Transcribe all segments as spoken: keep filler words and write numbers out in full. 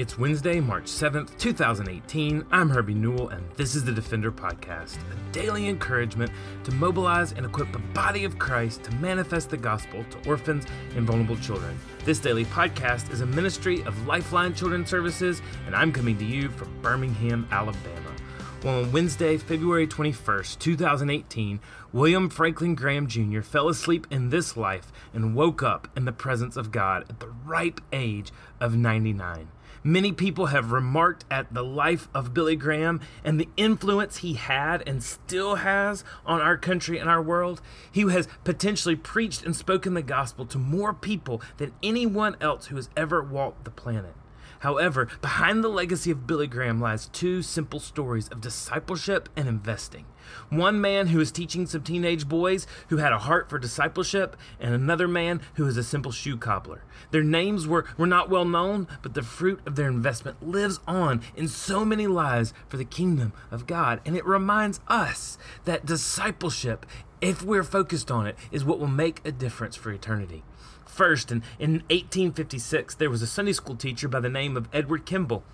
It's Wednesday, March seventh, two thousand eighteen. I'm Herbie Newell, and this is The Defender Podcast, a daily encouragement to mobilize and equip the body of Christ to manifest the gospel to orphans and vulnerable children. This daily podcast is a ministry of Lifeline Children's Services, and I'm coming to you from Birmingham, Alabama. Well, on Wednesday, February twenty-first, two thousand eighteen, William Franklin Graham Junior fell asleep in this life and woke up in the presence of God at the ripe age of ninety-nine. Many people have remarked at the life of Billy Graham and the influence he had and still has on our country and our world. He has potentially preached and spoken the gospel to more people than anyone else who has ever walked the planet. However, behind the legacy of Billy Graham lies two simple stories of discipleship and investing. One man who is teaching some teenage boys who had a heart for discipleship, and another man who is a simple shoe cobbler. Their names were, were not well known, but the fruit of their investment lives on in so many lives for the kingdom of God. And it reminds us that discipleship, if we're focused on it, is what will make a difference for eternity. First, in, in eighteen fifty-six, there was a Sunday school teacher by the name of Edward Kimball.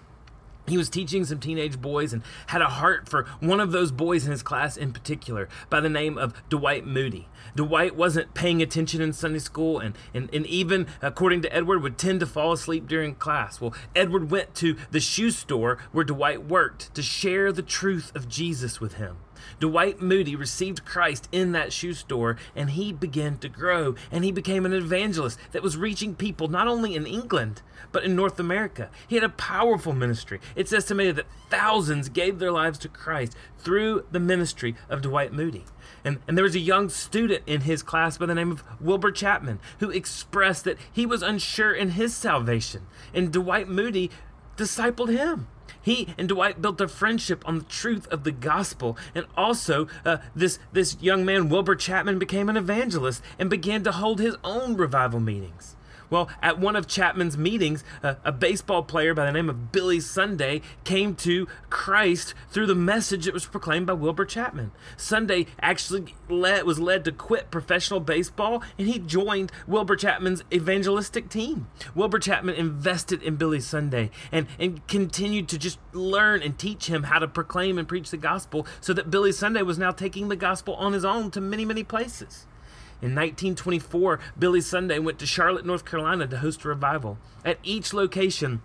He was teaching some teenage boys and had a heart for one of those boys in his class in particular by the name of Dwight Moody. Dwight wasn't paying attention in Sunday school and, and, and even, according to Edward, would tend to fall asleep during class. Well, Edward went to the shoe store where Dwight worked to share the truth of Jesus with him. Dwight Moody received Christ in that shoe store, and he began to grow, and he became an evangelist that was reaching people not only in England, but in North America. He had a powerful ministry. It's estimated that thousands gave their lives to Christ through the ministry of Dwight Moody. And, and there was a young student in his class by the name of Wilbur Chapman who expressed that he was unsure in his salvation, and Dwight Moody discipled him. He and Dwight built a friendship on the truth of the gospel, and also uh, this, this young man, Wilbur Chapman, became an evangelist and began to hold his own revival meetings. Well, at one of Chapman's meetings, uh, a baseball player by the name of Billy Sunday came to Christ through the message that was proclaimed by Wilbur Chapman. Sunday actually led, was led to quit professional baseball, and he joined Wilbur Chapman's evangelistic team. Wilbur Chapman invested in Billy Sunday and, and continued to just learn and teach him how to proclaim and preach the gospel, so that Billy Sunday was now taking the gospel on his own to many, many places. In nineteen twenty-four, Billy Sunday went to Charlotte, North Carolina to host a revival. At each location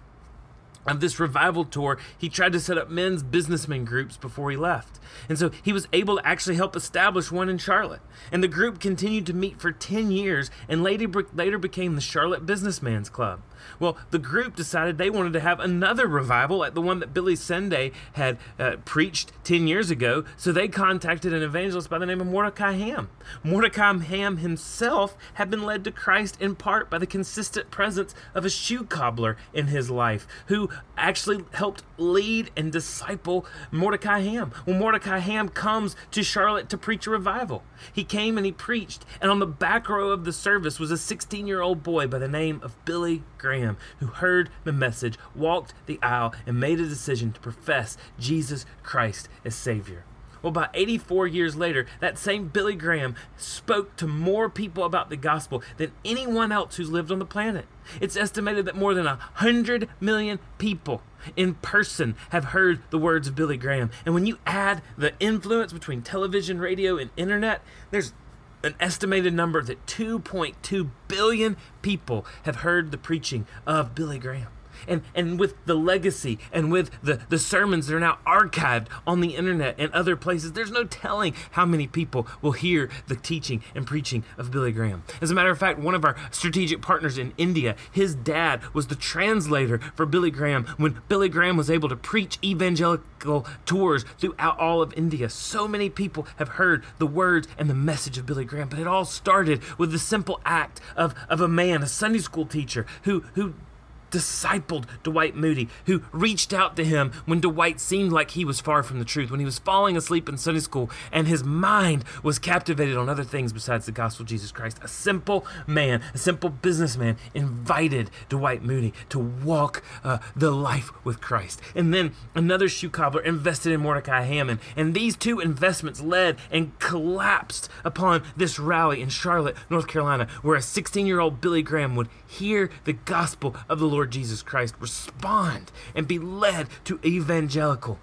of this revival tour, he tried to set up men's businessmen groups before he left. And so he was able to actually help establish one in Charlotte. And the group continued to meet for ten years and later, later became the Charlotte Businessmen's Club. Well, the group decided they wanted to have another revival like the one that Billy Sunday had uh, preached ten years ago, so they contacted an evangelist by the name of Mordecai Ham. Mordecai Ham himself had been led to Christ in part by the consistent presence of a shoe cobbler in his life, who actually helped lead and disciple Mordecai Ham. Well, Mordecai Ham comes to Charlotte to preach a revival. He came and he preached, and on the back row of the service was a sixteen-year-old boy by the name of Billy Graham. Graham, who heard the message, walked the aisle, and made a decision to profess Jesus Christ as Savior. Well, about eighty-four years later, that same Billy Graham spoke to more people about the gospel than anyone else who's lived on the planet. It's estimated that more than one hundred million people in person have heard the words of Billy Graham. And when you add the influence between television, radio, and internet, there's an estimated number that two point two billion people have heard the preaching of Billy Graham. And and with the legacy and with the, the sermons that are now archived on the internet and other places, there's no telling how many people will hear the teaching and preaching of Billy Graham. As a matter of fact, one of our strategic partners in India, his dad was the translator for Billy Graham when Billy Graham was able to preach evangelical tours throughout all of India. So many people have heard the words and the message of Billy Graham, but it all started with the simple act of, of a man, a Sunday school teacher, who who discipled Dwight Moody, who reached out to him when Dwight seemed like he was far from the truth, when he was falling asleep in Sunday school and his mind was captivated on other things besides the gospel of Jesus Christ. A simple man, a simple businessman, invited Dwight Moody to walk uh, the life with Christ. And then another shoe cobbler invested in Mordecai Hammond, and these two investments led and collapsed upon this rally in Charlotte, North Carolina, where a sixteen-year-old Billy Graham would hear the gospel of the Lord Lord Jesus Christ, respond and be led to evangelical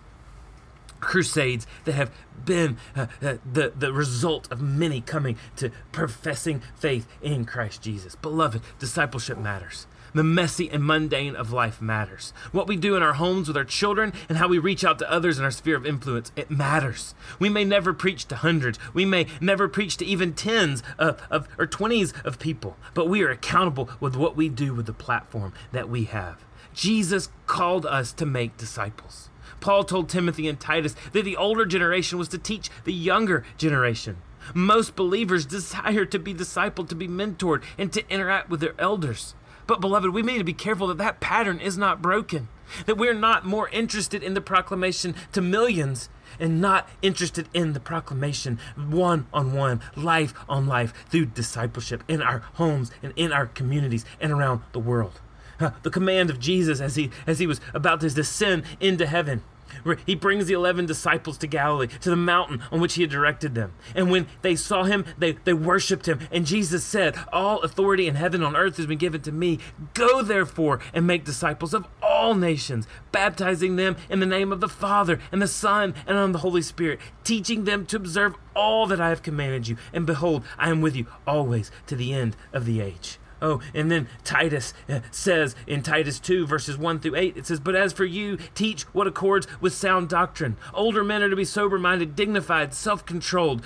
crusades that have been uh, uh, the, the result of many coming to professing faith in Christ Jesus. Beloved, discipleship matters. The messy and mundane of life matters. What we do in our homes with our children and how we reach out to others in our sphere of influence, it matters. We may never preach to hundreds. We may never preach to even tens of, of or twenties of people, but we are accountable with what we do with the platform that we have. Jesus called us to make disciples. Paul told Timothy and Titus that the older generation was to teach the younger generation. Most believers desire to be discipled, to be mentored, and to interact with their elders. But beloved, we need to be careful that that pattern is not broken, that we're not more interested in the proclamation to millions and not interested in the proclamation one-on-one, life-on-life, through discipleship in our homes and in our communities and around the world. Uh, the command of Jesus as he as he was about to descend into heaven, where he brings the eleven disciples to Galilee, to the mountain on which he had directed them. And when they saw him, they, they worshiped him. And Jesus said, "All authority in heaven and on earth has been given to me. Go therefore and make disciples of all nations, baptizing them in the name of the Father and the Son and of the Holy Spirit, teaching them to observe all that I have commanded you. And behold, I am with you always to the end of the age." Oh, and then Titus says in Titus two, verses one through eight, it says, "But as for you, teach what accords with sound doctrine. Older men are to be sober-minded, dignified, self-controlled,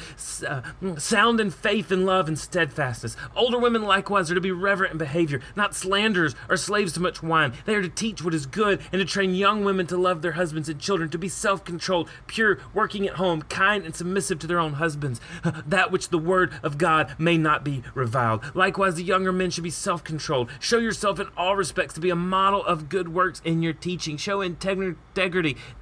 uh, sound in faith and love and steadfastness. Older women likewise are to be reverent in behavior, not slanderers or slaves to much wine. They are to teach what is good and to train young women to love their husbands and children, to be self-controlled, pure, working at home, kind and submissive to their own husbands, that which the word of God may not be reviled. Likewise, the younger men should be self-controlled. Show yourself in all respects to be a model of good works in your teaching. Show integrity,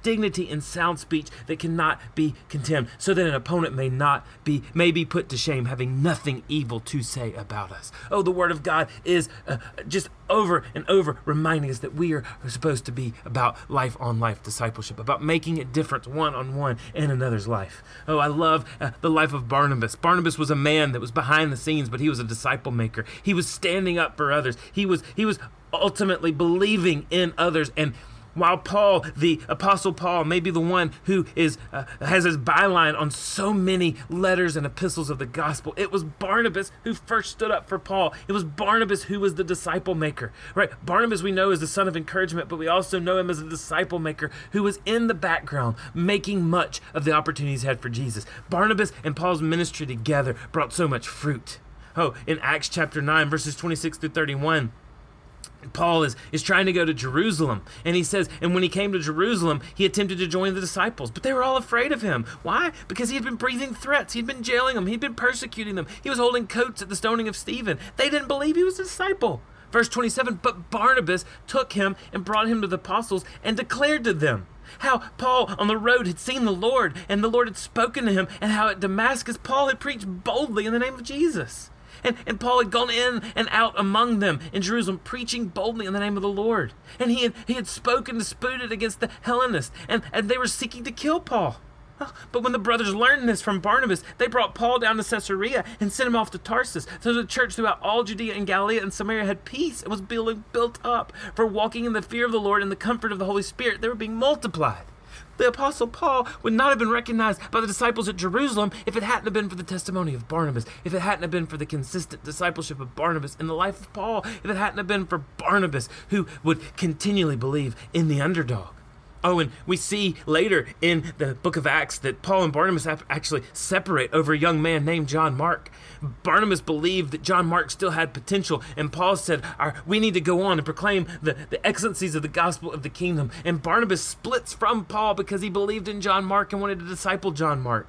dignity, and sound speech that cannot be condemned, so that an opponent may not be may be put to shame, having nothing evil to say about us." Oh, the Word of God is uh, just over and over reminding us that we are supposed to be about life-on-life discipleship, about making a difference one-on-one in another's life. Oh, I love uh, the life of Barnabas. Barnabas was a man that was behind the scenes, but he was a disciple maker. He was standing up for others. He was he was ultimately believing in others. And while Paul, the Apostle Paul, may be the one who is uh, has his byline on so many letters and epistles of the gospel, it was Barnabas who first stood up for Paul. It was Barnabas who was the disciple maker, right? Barnabas, we know, is the son of encouragement, but we also know him as a disciple maker who was in the background making much of the opportunities he had for Jesus. Barnabas and Paul's ministry together brought so much fruit. Oh, in Acts chapter nine, verses twenty-six through thirty-one, Paul is, is trying to go to Jerusalem, and he says, "And when he came to Jerusalem, he attempted to join the disciples, but they were all afraid of him." Why? Because he had been breathing threats. He'd been jailing them. He'd been persecuting them. He was holding coats at the stoning of Stephen. They didn't believe he was a disciple. Verse twenty-seven, "But Barnabas took him and brought him to the apostles and declared to them how Paul on the road had seen the Lord, and the Lord had spoken to him, and how at Damascus Paul had preached boldly in the name of Jesus." And, and Paul had gone in and out among them in Jerusalem, preaching boldly in the name of the Lord. And he had, he had spoken, disputed against the Hellenists, and, and they were seeking to kill Paul. But when the brothers learned this from Barnabas, they brought Paul down to Caesarea and sent him off to Tarsus. So the church throughout all Judea and Galilee and Samaria had peace and was being built up. For walking in the fear of the Lord and the comfort of the Holy Spirit, they were being multiplied. The Apostle Paul would not have been recognized by the disciples at Jerusalem if it hadn't have been for the testimony of Barnabas, if it hadn't have been for the consistent discipleship of Barnabas in the life of Paul, if it hadn't have been for Barnabas, who would continually believe in the underdog. Oh, and we see later in the book of Acts that Paul and Barnabas actually separate over a young man named John Mark. Barnabas believed that John Mark still had potential, and Paul said, "We need to go on and proclaim the, the excellencies of the gospel of the kingdom." And Barnabas splits from Paul because he believed in John Mark and wanted to disciple John Mark.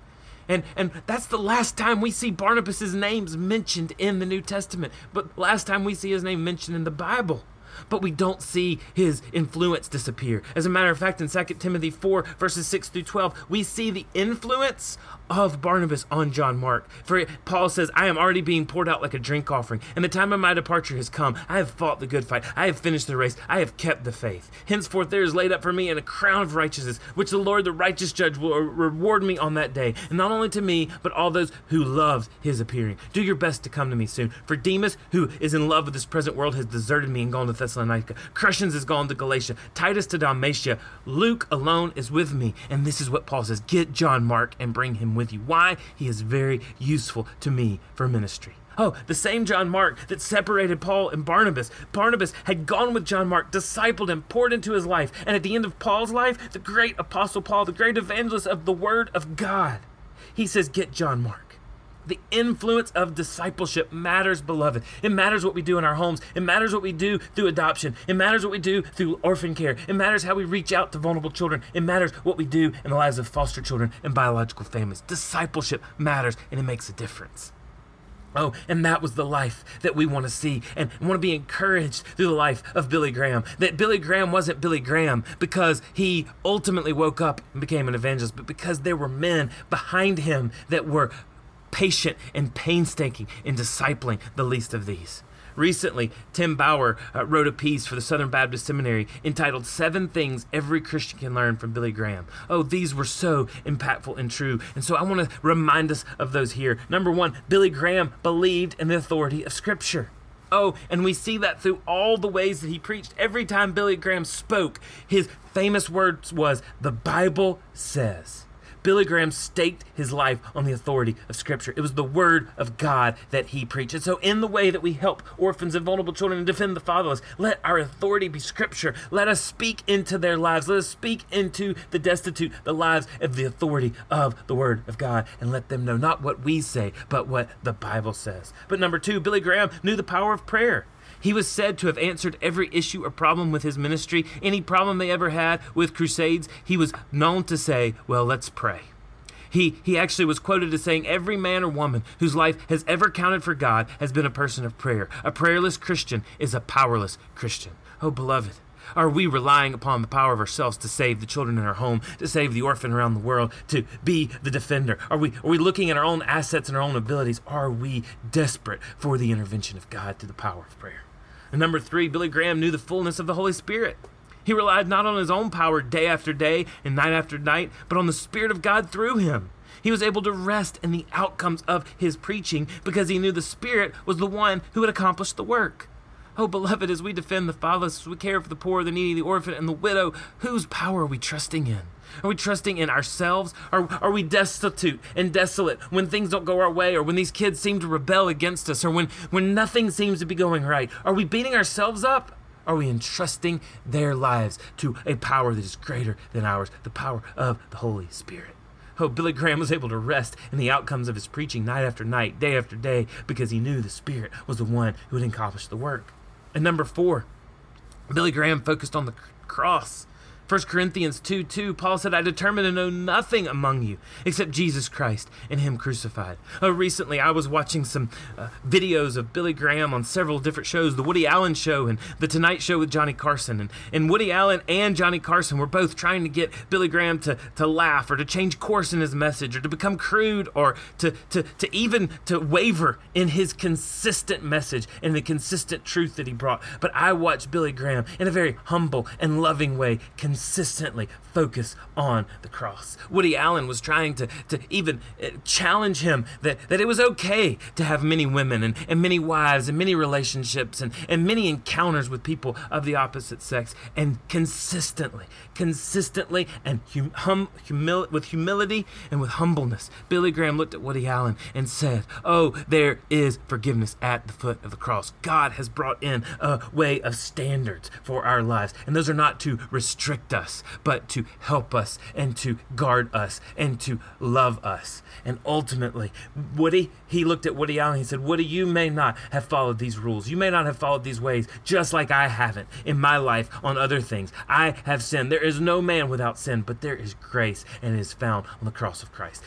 And and that's the last time we see Barnabas' names mentioned in the New Testament, but last time we see his name mentioned in the Bible. But we don't see his influence disappear. As a matter of fact, in Second Timothy four, verses six through twelve, we see the influence of Barnabas on John Mark. For Paul says, "I am already being poured out like a drink offering, and the time of my departure has come. I have fought the good fight. I have finished the race. I have kept the faith. Henceforth there is laid up for me in a crown of righteousness, which the Lord, the righteous judge, will reward me on that day. And not only to me, but all those who love his appearing. Do your best to come to me soon. For Demas, who is in love with this present world, has deserted me and gone to Thessalonica. Crescens has gone to Galatia. Titus to Dalmatia. Luke alone is with me. And this is what Paul says. Get John Mark and bring him with you. Why? He is very useful to me for ministry. Oh, the same John Mark that separated Paul and Barnabas. Barnabas had gone with John Mark, discipled him, poured into his life. And at the end of Paul's life, the great apostle Paul, the great evangelist of the Word of God, he says, get John Mark. The influence of discipleship matters, beloved. It matters what we do in our homes. It matters what we do through adoption. It matters what we do through orphan care. It matters how we reach out to vulnerable children. It matters what we do in the lives of foster children and biological families. Discipleship matters, and it makes a difference. Oh, and that was the life that we want to see and want to be encouraged through the life of Billy Graham. That Billy Graham wasn't Billy Graham because he ultimately woke up and became an evangelist, but because there were men behind him that were patient and painstaking in discipling the least of these. Recently, Tim Bauer uh, wrote a piece for the Southern Baptist Seminary entitled Seven Things Every Christian Can Learn from Billy Graham. Oh, these were so impactful and true. And so I want to remind us of those here. Number one, Billy Graham believed in the authority of Scripture. Oh, and we see that through all the ways that he preached. Every time Billy Graham spoke, his famous words was, "The Bible says." Billy Graham staked his life on the authority of Scripture. It was the Word of God that he preached. And so in the way that we help orphans and vulnerable children and defend the fatherless, let our authority be Scripture. Let us speak into their lives. Let us speak into the destitute, the lives of the authority of the Word of God, and let them know not what we say, but what the Bible says. But number two, Billy Graham knew the power of prayer. He was said to have answered every issue or problem with his ministry, any problem they ever had with crusades. He was known to say, well, let's pray. He he actually was quoted as saying, every man or woman whose life has ever counted for God has been a person of prayer. A prayerless Christian is a powerless Christian. Oh, beloved. Are we relying upon the power of ourselves to save the children in our home, to save the orphan around the world, to be the defender? Are we are we looking at our own assets and our own abilities? Are we desperate for the intervention of God through the power of prayer? And number three, Billy Graham knew the fullness of the Holy Spirit. He relied not on his own power day after day and night after night, but on the Spirit of God through him. He was able to rest in the outcomes of his preaching because he knew the Spirit was the one who would accomplish the work. Oh, beloved, as we defend the fatherless, as we care for the poor, the needy, the orphan, and the widow, whose power are we trusting in? Are we trusting in ourselves? Are, are we destitute and desolate when things don't go our way, or when these kids seem to rebel against us, or when, when nothing seems to be going right? Are we beating ourselves up? Are we entrusting their lives to a power that is greater than ours, the power of the Holy Spirit? Oh, Billy Graham was able to rest in the outcomes of his preaching night after night, day after day, because he knew the Spirit was the one who would accomplish the work. And number four, Billy Graham focused on the cross. First Corinthians two two, Paul said, I determined to know nothing among you except Jesus Christ and him crucified. Oh, recently I was watching some uh, videos of Billy Graham on several different shows, the Woody Allen Show and the Tonight Show with Johnny Carson. And, and Woody Allen and Johnny Carson were both trying to get Billy Graham to, to laugh, or to change course in his message, or to become crude, or to, to, to even to waver in his consistent message and the consistent truth that he brought. But I watched Billy Graham in a very humble and loving way, consistently focus on the cross. Woody Allen was trying to, to even challenge him that, that it was okay to have many women and, and many wives and many relationships and, and many encounters with people of the opposite sex. And consistently, consistently and hum, hum, humil, with humility and with humbleness, Billy Graham looked at Woody Allen and said, oh, there is forgiveness at the foot of the cross. God has brought in a way of standards for our lives. And those are not to restrict us, but to help us and to guard us and to love us. And ultimately, Woody, he looked at Woody Allen, he said, Woody, you may not have followed these rules. You may not have followed these ways, just like I haven't in my life on other things. I have sinned. There is no man without sin, but there is grace, and it is found on the cross of Christ.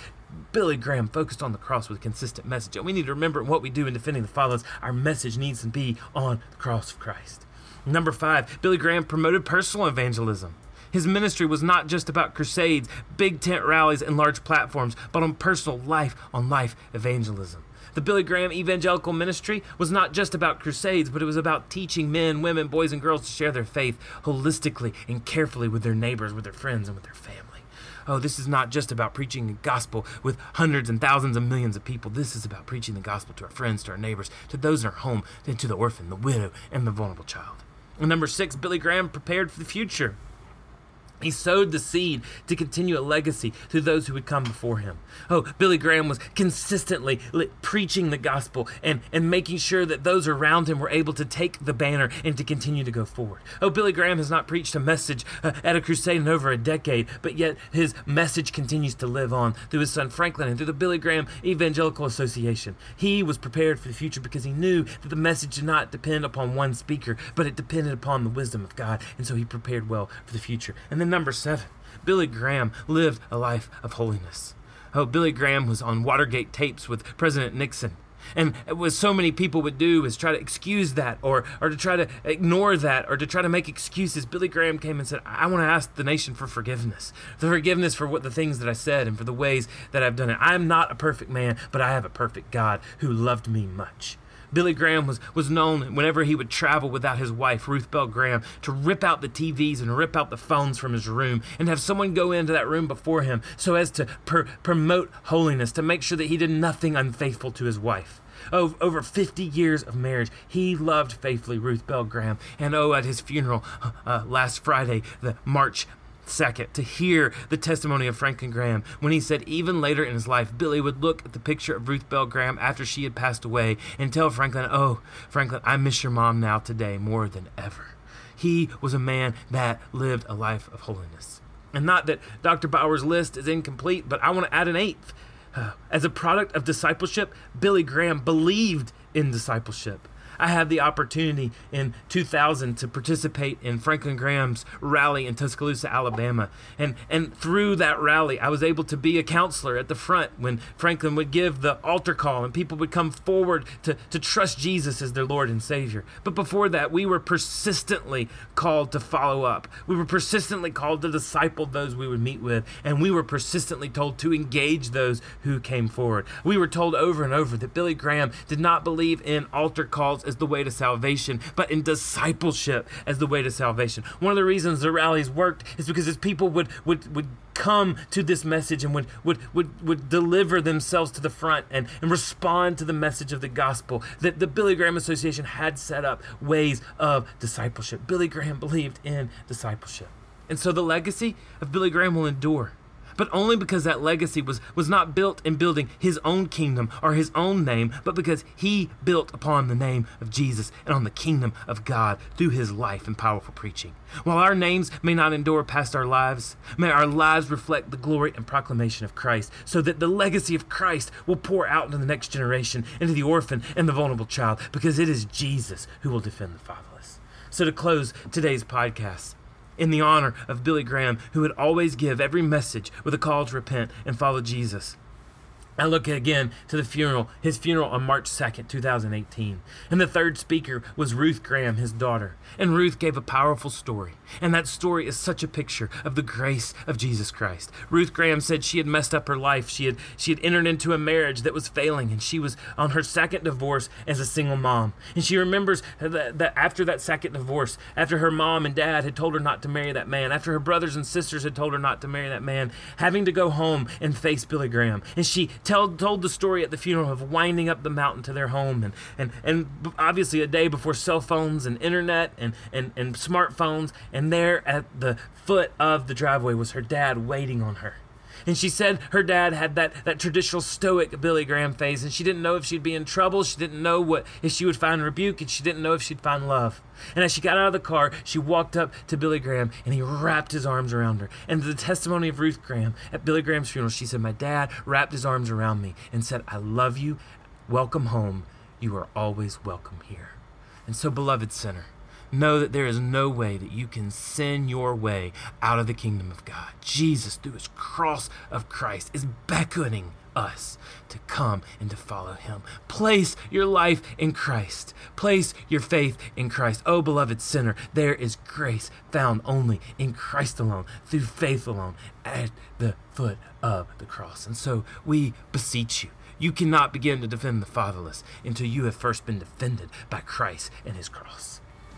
Billy Graham focused on the cross with a consistent message. And we need to remember what we do in defending the fatherless. Our message needs to be on the cross of Christ. Number five, Billy Graham promoted personal evangelism. His ministry was not just about crusades, big tent rallies, and large platforms, but on personal life-on-life evangelism. The Billy Graham evangelical ministry was not just about crusades, but it was about teaching men, women, boys, and girls to share their faith holistically and carefully with their neighbors, with their friends, and with their family. Oh, this is not just about preaching the gospel with hundreds and thousands and millions of people. This is about preaching the gospel to our friends, to our neighbors, to those in our home, and to the orphan, the widow, and the vulnerable child. And number six, Billy Graham prepared for the future. He sowed the seed to continue a legacy to those who would come before him. Oh, Billy Graham was consistently preaching the gospel and, and making sure that those around him were able to take the banner and to continue to go forward. Oh, Billy Graham has not preached a message uh, at a crusade in over a decade, but yet his message continues to live on through his son Franklin and through the Billy Graham Evangelical Association. He was prepared for the future because he knew that the message did not depend upon one speaker, but it depended upon the wisdom of God, and so he prepared well for the future. And then number seven, Billy Graham lived a life of holiness. Oh, Billy Graham was on Watergate tapes with President Nixon. And what so many people would do is try to excuse that or, or to try to ignore that or to try to make excuses. Billy Graham came and said, I want to ask the nation for forgiveness. The forgiveness for what the things that I said and for the ways that I've done it. I'm not a perfect man, but I have a perfect God who loved me much. Billy Graham was, was known whenever he would travel without his wife, Ruth Bell Graham, to rip out the T Vs and rip out the phones from his room and have someone go into that room before him so as to per- promote holiness, to make sure that he did nothing unfaithful to his wife. Oh, over fifty years of marriage, he loved faithfully Ruth Bell Graham. And oh, at his funeral uh, last Friday, the March second, to hear the testimony of Franklin Graham when he said even later in his life, Billy would look at the picture of Ruth Bell Graham after she had passed away and tell Franklin, oh, Franklin, I miss your mom now today more than ever. He was a man that lived a life of holiness. And not that Doctor Bauer's list is incomplete, but I want to add an eighth. As a product of discipleship, Billy Graham believed in discipleship. I had the opportunity in two thousand to participate in Franklin Graham's rally in Tuscaloosa, Alabama. And and through that rally, I was able to be a counselor at the front when Franklin would give the altar call and people would come forward to, to trust Jesus as their Lord and Savior. But before that, we were persistently called to follow up. We were persistently called to disciple those we would meet with. And we were persistently told to engage those who came forward. We were told over and over that Billy Graham did not believe in altar calls as the way to salvation, but in discipleship as the way to salvation. One of the reasons the rallies worked is because his people would would would come to this message and would would would, would deliver themselves to the front and, and respond to the message of the gospel. That the Billy Graham Association had set up ways of discipleship. Billy Graham believed in discipleship. And so the legacy of Billy Graham will endure, but only because that legacy was, was not built in building his own kingdom or his own name, but because he built upon the name of Jesus and on the kingdom of God through his life and powerful preaching. While our names may not endure past our lives, may our lives reflect the glory and proclamation of Christ, so that the legacy of Christ will pour out into the next generation, into the orphan and the vulnerable child, because it is Jesus who will defend the fatherless. So to close today's podcast, in the honor of Billy Graham, who would always give every message with a call to repent and follow Jesus, I look again to the funeral, his funeral on March second, two thousand eighteen. And the third speaker was Ruth Graham, his daughter. And Ruth gave a powerful story. And that story is such a picture of the grace of Jesus Christ. Ruth Graham said she had messed up her life. She had, she had entered into a marriage that was failing, and she was on her second divorce as a single mom. And she remembers that, that after that second divorce, after her mom and dad had told her not to marry that man, after her brothers and sisters had told her not to marry that man, having to go home and face Billy Graham. And she Told, told the story at the funeral of winding up the mountain to their home, and and, and obviously a day before cell phones and internet and, and, and smartphones, and there at the foot of the driveway was her dad waiting on her. And she said her dad had that, that traditional stoic Billy Graham face, and she didn't know if she'd be in trouble, she didn't know what if she would find rebuke, and she didn't know if she'd find love. And as she got out of the car, she walked up to Billy Graham, and he wrapped his arms around her. And the testimony of Ruth Graham at Billy Graham's funeral, she said, my dad wrapped his arms around me and said, I love you, welcome home, you are always welcome here. And so, beloved sinner, know that there is no way that you can sin your way out of the kingdom of God. Jesus, through his cross of Christ, is beckoning us to come and to follow him. Place your life in Christ. Place your faith in Christ. Oh, beloved sinner, there is grace found only in Christ alone, through faith alone, at the foot of the cross. And so we beseech you, you cannot begin to defend the fatherless until you have first been defended by Christ and his cross.